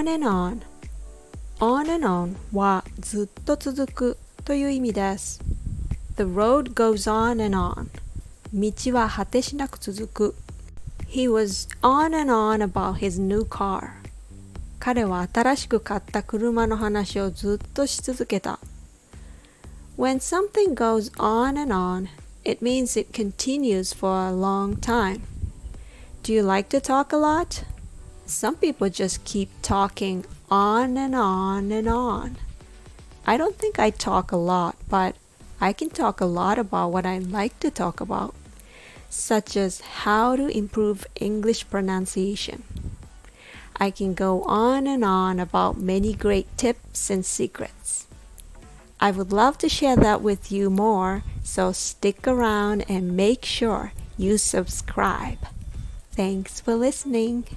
on and on on and on はずっと続くという意味です。 The road goes on and on 道は果てしなく続く。 He was on and on about his new car 彼は新しく買った車の話をずっとし続けた。 When something goes on and on it means it continues for a long time. Do you like to talk a lot? Some people just keep talking on and on and on. I don't think I talk a lot, but I can talk a lot about what I like to talk about, such as how to improve English pronunciation. I can go on and on about many great tips and secrets.I would love to share that with you more, so stick around and make sure you subscribe. Thanks for listening.